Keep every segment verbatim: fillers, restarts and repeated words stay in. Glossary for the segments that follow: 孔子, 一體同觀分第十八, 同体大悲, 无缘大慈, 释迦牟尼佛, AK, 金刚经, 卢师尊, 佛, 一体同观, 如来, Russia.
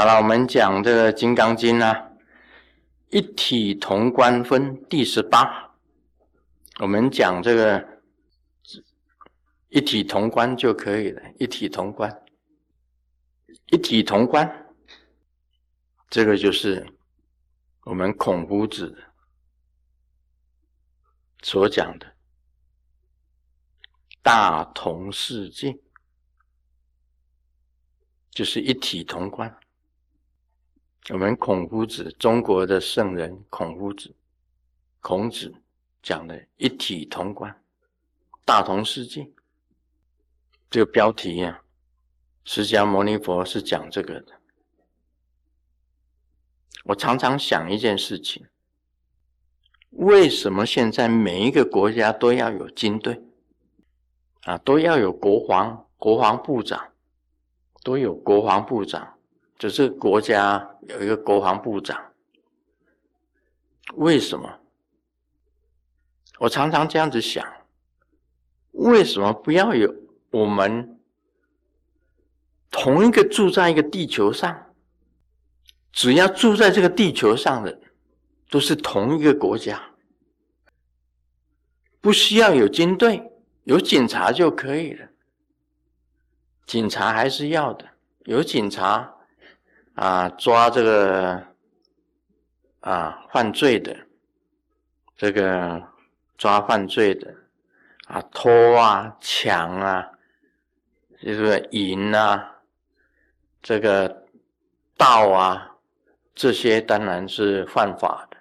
好了，我们讲这个《金刚经》啊，一体同观分第十八。我们讲这个一体同观就可以了，一体同观，一体同观，这个就是我们孔夫子所讲的大同世界，就是一体同观。我们孔夫子，中国的圣人孔夫子，孔子讲的一体同观，大同世界，这个标题啊，释迦牟尼佛是讲这个的。我常常想一件事情，为什么现在每一个国家都要有军队啊，都要有国防国防部长，都有国防部长，就是国家有一个国防部长。为什么？我常常这样子想，为什么不要有我们同一个住在一个地球上，只要住在这个地球上的都是同一个国家，不需要有军队有警察就可以了。警察还是要的，有警察啊，抓这个啊犯罪的，这个抓犯罪的啊，偷啊抢啊，就是淫啊，这个盗啊，这些当然是犯法的。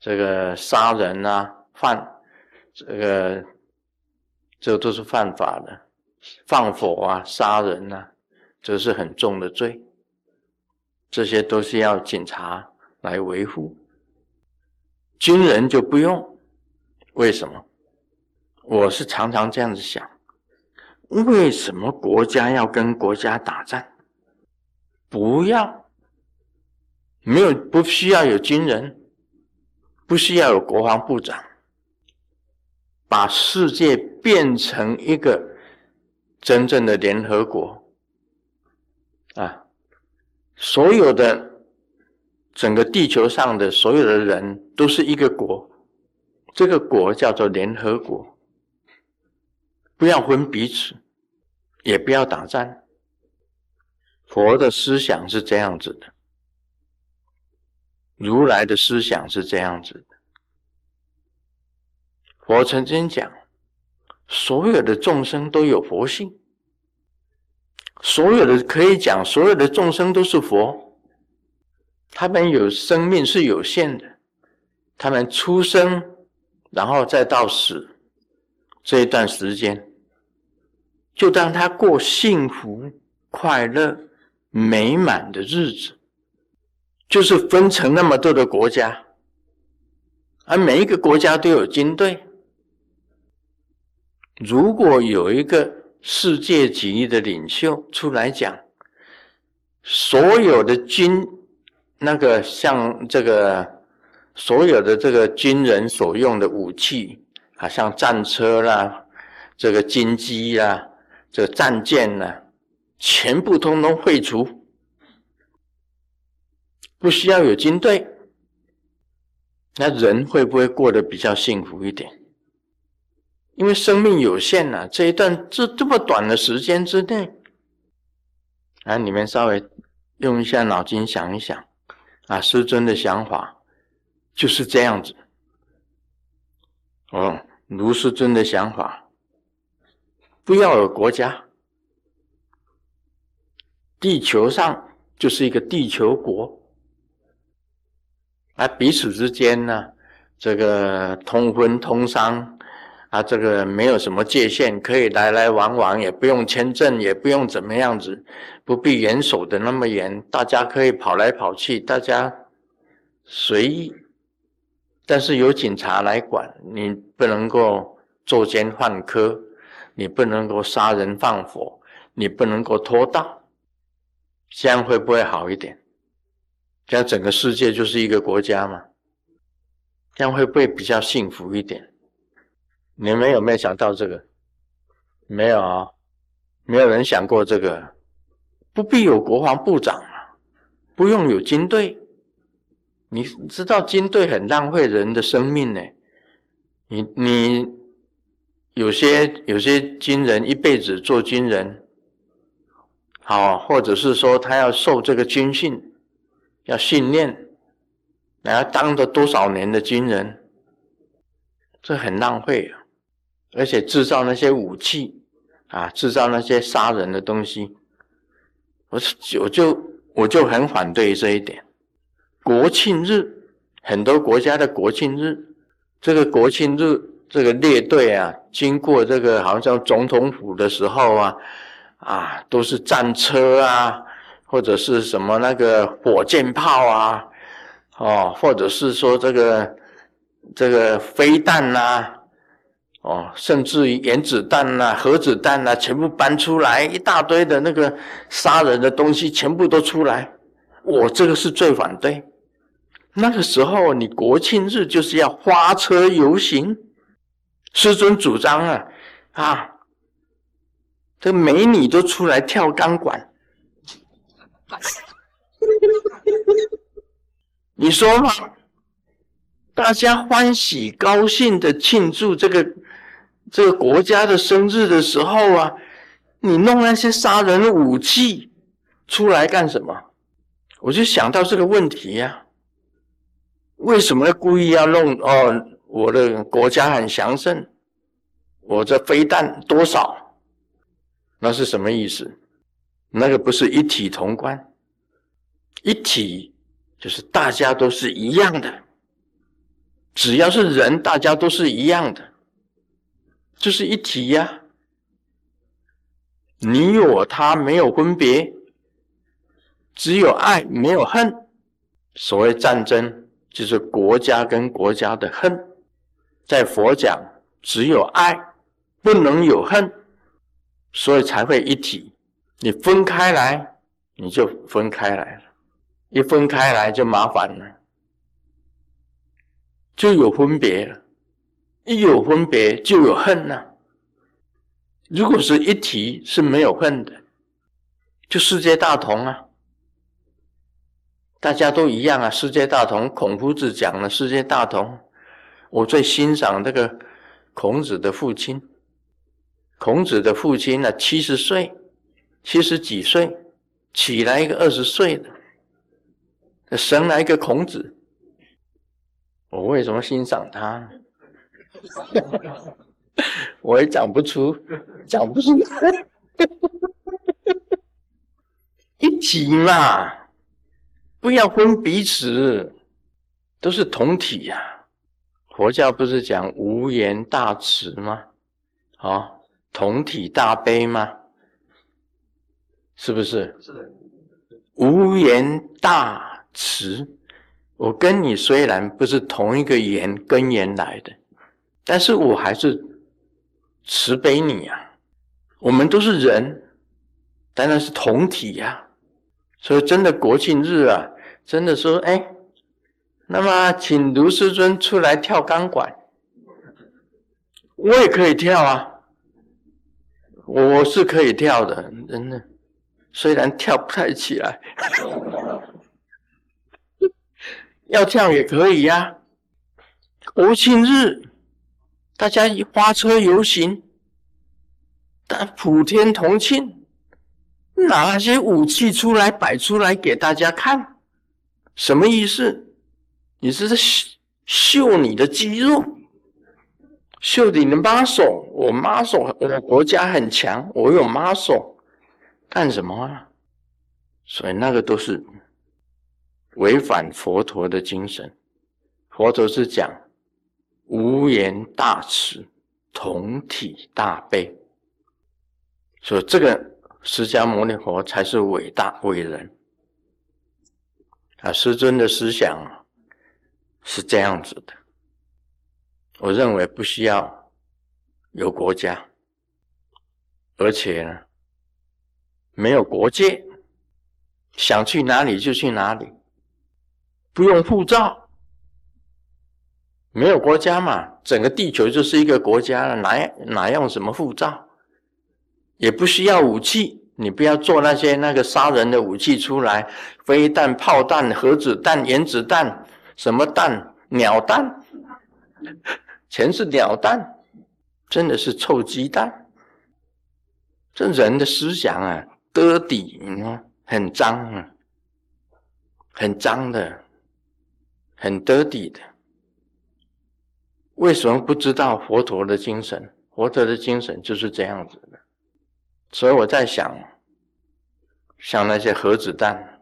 这个杀人啊，犯这个这都是犯法的。放火啊，杀人啊，这是很重的罪，这些都是要警察来维护。军人就不用，为什么？我是常常这样子想，为什么国家要跟国家打仗？不要，没有，不需要有军人，不需要有国防部长，把世界变成一个真正的联合国啊，所有的整个地球上的所有的人都是一个国，这个国叫做联合国，不要分彼此，也不要打仗。佛的思想是这样子的，如来的思想是这样子的。佛曾经讲，所有的众生都有佛性，所有的可以讲所有的众生都是佛，他们有生命是有限的，他们出生然后再到死这一段时间，就让他过幸福快乐美满的日子。就是分成那么多的国家，而每一个国家都有军队，如果有一个世界级的领袖出来讲，所有的军那个像这个所有的这个军人所用的武器啊，像战车啦，这个军机啦，这个战舰啦，全部通通废除，不需要有军队，那人会不会过得比较幸福一点？因为生命有限啊，这一段这这么短的时间之内啊，你们稍微用一下脑筋想一想啊，师尊的想法就是这样子哦，卢师尊的想法，不要有国家，地球上就是一个地球国啊，彼此之间呢、啊、这个通婚通商啊，这个没有什么界限，可以来来往往，也不用签证，也不用怎么样子，不必严守的那么严，大家可以跑来跑去，大家随意，但是有警察来管，你不能够作奸犯科，你不能够杀人放火，你不能够偷盗，这样会不会好一点？这样整个世界就是一个国家嘛，这样会不会比较幸福一点？你们有没有想到这个？没有啊、哦，没有人想过这个。不必有国防部长啊，不用有军队。你知道军队很浪费人的生命呢。你你有些有些军人一辈子做军人，好，或者是说他要受这个军训，要训练，然后当了多少年的军人，这很浪费啊。而且制造那些武器啊，制造那些杀人的东西，我我就我就很反对这一点。国庆日，很多国家的国庆日，这个国庆日这个列队啊，经过这个好像总统府的时候啊，啊都是战车啊，或者是什么那个火箭炮啊，哦，或者是说这个这个飞弹啊。哦，甚至于原子弹啊、核子弹啊，全部搬出来，一大堆的那个杀人的东西全部都出来。我这个是最反对。那个时候你国庆日就是要花车游行。师尊主张啊，啊，这美女都出来跳钢管。你说嘛，大家欢喜高兴的庆祝这个这个国家的生日的时候啊，你弄那些杀人的武器出来干什么？我就想到这个问题啊，为什么故意要弄？哦，我的国家很强盛，我这飞弹多少？那是什么意思？那个不是一体同观，一体就是大家都是一样的，只要是人，大家都是一样的。就是一体呀、啊，你我他没有分别，只有爱没有恨。所谓战争，就是国家跟国家的恨。在佛讲，只有爱，不能有恨，所以才会一体。你分开来，你就分开来了，一分开来就麻烦了，就有分别了。一有分别就有恨了、啊。如果是一体是没有恨的，就世界大同啊，大家都一样啊，世界大同。孔夫子讲了世界大同，我最欣赏那个孔子的父亲。孔子的父亲啊，七十岁，七十几岁，娶来一个二十岁的，生来一个孔子。我为什么欣赏他？我也讲不出，讲不出来。一体嘛，不要分彼此，都是同体呀、啊。佛教不是讲无缘大慈吗？啊、哦，同体大悲吗？是不是？是的。无缘大慈。我跟你虽然不是同一个缘根源来的，但是我还是慈悲你啊。我们都是人，当然是同体啊。所以真的国庆日啊，真的说，哎，那么请卢师尊出来跳钢管，我也可以跳啊，我是可以跳的，真的，虽然跳不太起来。要跳也可以呀、啊。国庆日，大家花车游行，但普天同庆，拿那些武器出来摆出来给大家看，什么意思？你是在秀你的肌肉，秀你的 muscle。我 muscle， 我的国家很强，我有 muscle， 干什么啊？所以那个都是违反佛陀的精神。佛陀是讲无缘大慈，同体大悲，所以这个释迦牟尼佛才是伟大伟人啊！师尊的思想是这样子的，我认为不需要有国家，而且呢没有国界，想去哪里就去哪里。不用护照，没有国家嘛，整个地球就是一个国家了，哪哪用什么护照？也不需要武器，你不要做那些那个杀人的武器出来，飞弹、炮弹、核子弹、原子弹，什么弹、鸟弹，全是鸟蛋，真的是臭鸡蛋。这人的思想啊，得底很脏啊，很脏的，很得底的。为什么不知道佛陀的精神？佛陀的精神就是这样子的。所以我在想，像那些核子弹，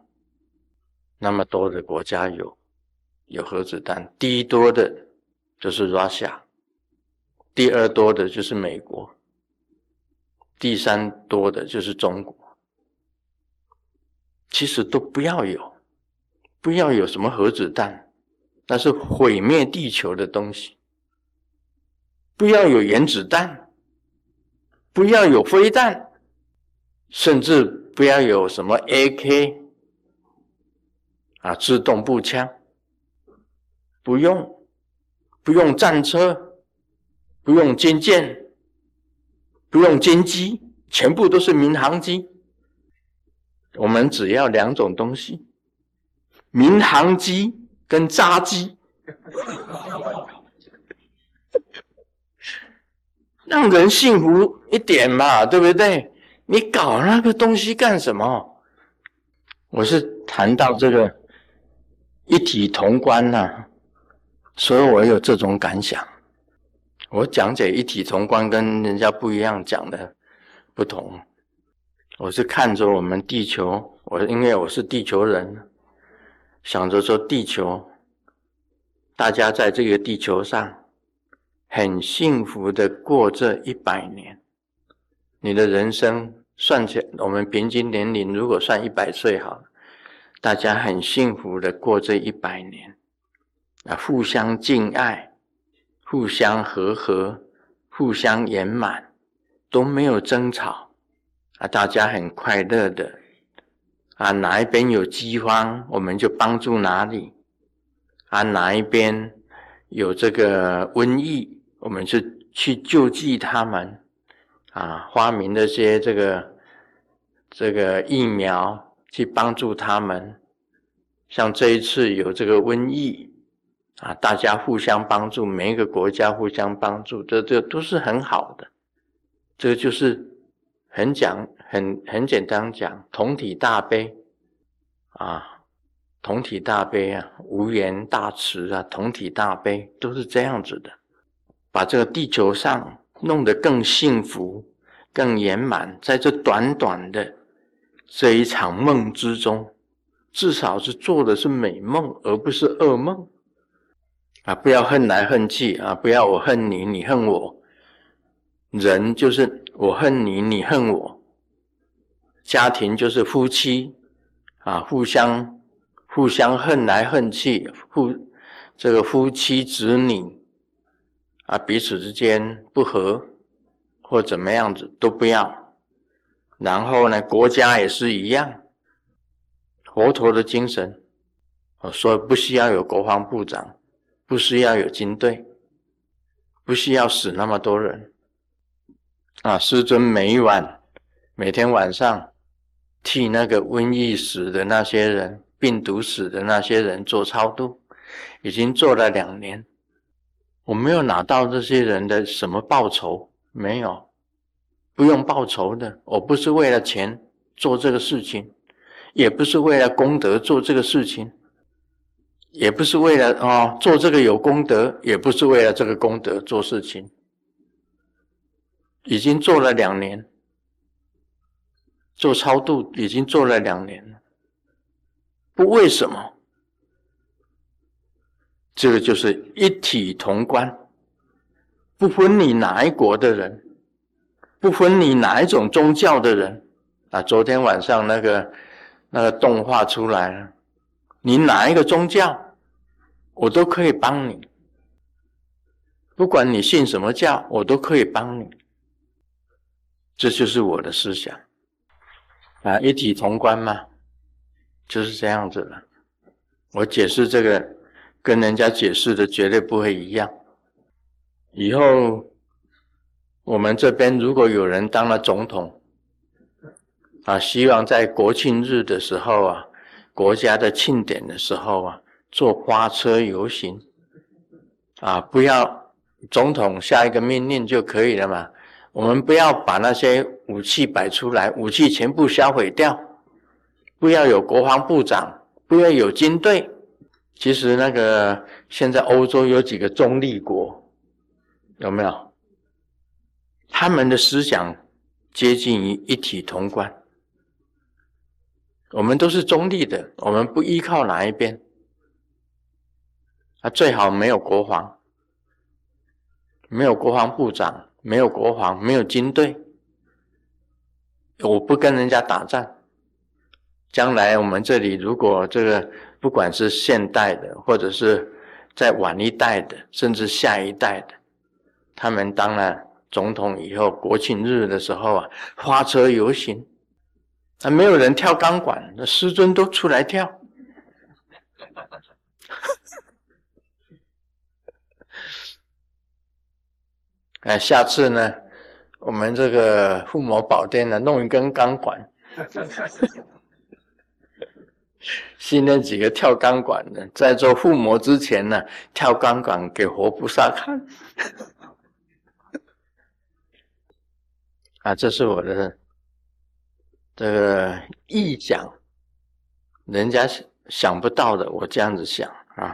那么多的国家有有核子弹，第一多的就是 Russia， 第二多的就是美国，第三多的就是中国。其实都不要有，不要有什么核子弹，那是毁灭地球的东西。不要有原子弹，不要有飞弹，甚至不要有什么 A K 啊，自动步枪，不用。不用战车，不用军舰，不用军机，全部都是民航机。我们只要两种东西：民航机跟炸机。让人幸福一点嘛，对不对？你搞那个东西干什么？我是谈到这个一体同观啊，所以我有这种感想。我讲解一体同观跟人家不一样，讲的不同。我是看着我们地球，我因为我是地球人，想着说地球，大家在这个地球上很幸福的过这一百年。你的人生算起来，我们平均年龄如果算一百岁好了，大家很幸福的过这一百年。啊，互相敬爱，互相和和，互相圆满，都没有争吵啊，大家很快乐的啊。哪一边有饥荒，我们就帮助哪里啊；哪一边有这个瘟疫，我们就去救济他们啊，发明那些这个这个疫苗去帮助他们。像这一次有这个瘟疫。啊，大家互相帮助，每一个国家互相帮助，这这都是很好的。这个就是很讲，很很简单讲，同体大悲啊，同体大悲啊，无缘大慈啊，同体大悲都是这样子的，把这个地球上弄得更幸福、更圆满。在这短短的这一场梦之中，至少是做的是美梦，而不是噩梦。啊，不要恨来恨去啊！不要我恨你，你恨我。人就是我恨你，你恨我。家庭就是夫妻啊，互相互相恨来恨去，互这个夫妻子女啊，彼此之间不和或怎么样子都不要。然后呢，国家也是一样，佛陀的精神，我说不需要有国防部长。不需要有军队，不需要死那么多人啊！师尊每一晚，每天晚上替那个瘟疫死的那些人、病毒死的那些人做超度，已经做了两年，我没有拿到这些人的什么报酬，没有，不用报酬的。我不是为了钱做这个事情，也不是为了功德做这个事情。也不是为了哦做这个有功德，也不是为了这个功德做事情，已经做了两年，做超度已经做了两年了，不为什么？这个就是一体同观，不分你哪一国的人，不分你哪一种宗教的人啊！昨天晚上那个那个动画出来了。你哪一个宗教，我都可以帮你。不管你信什么教，我都可以帮你。这就是我的思想。啊，一体同观嘛，就是这样子了。我解释这个，跟人家解释的绝对不会一样。以后，我们这边如果有人当了总统，啊，希望在国庆日的时候啊，国家的庆典的时候啊，做花车游行啊，不要总统下一个命令就可以了嘛。我们不要把那些武器摆出来，武器全部销毁掉，不要有国防部长，不要有军队。其实那个现在欧洲有几个中立国，有没有？他们的思想接近于一体同观。我们都是中立的，我们不依靠哪一边。啊，最好没有国防，没有国防部长，没有国防，没有军队。我不跟人家打仗。将来我们这里如果这个不管是现代的，或者是在晚一代的，甚至下一代的，他们当然总统以后国庆日的时候啊，花车游行，啊，没有人跳钢管，那师尊都出来跳。哎，下次呢，我们这个父母宝殿呢，弄一根钢管，训练几个跳钢管的，在做父母之前呢，跳钢管给活菩萨看。啊，这是我的这个臆想，人家想不到的，我这样子想啊。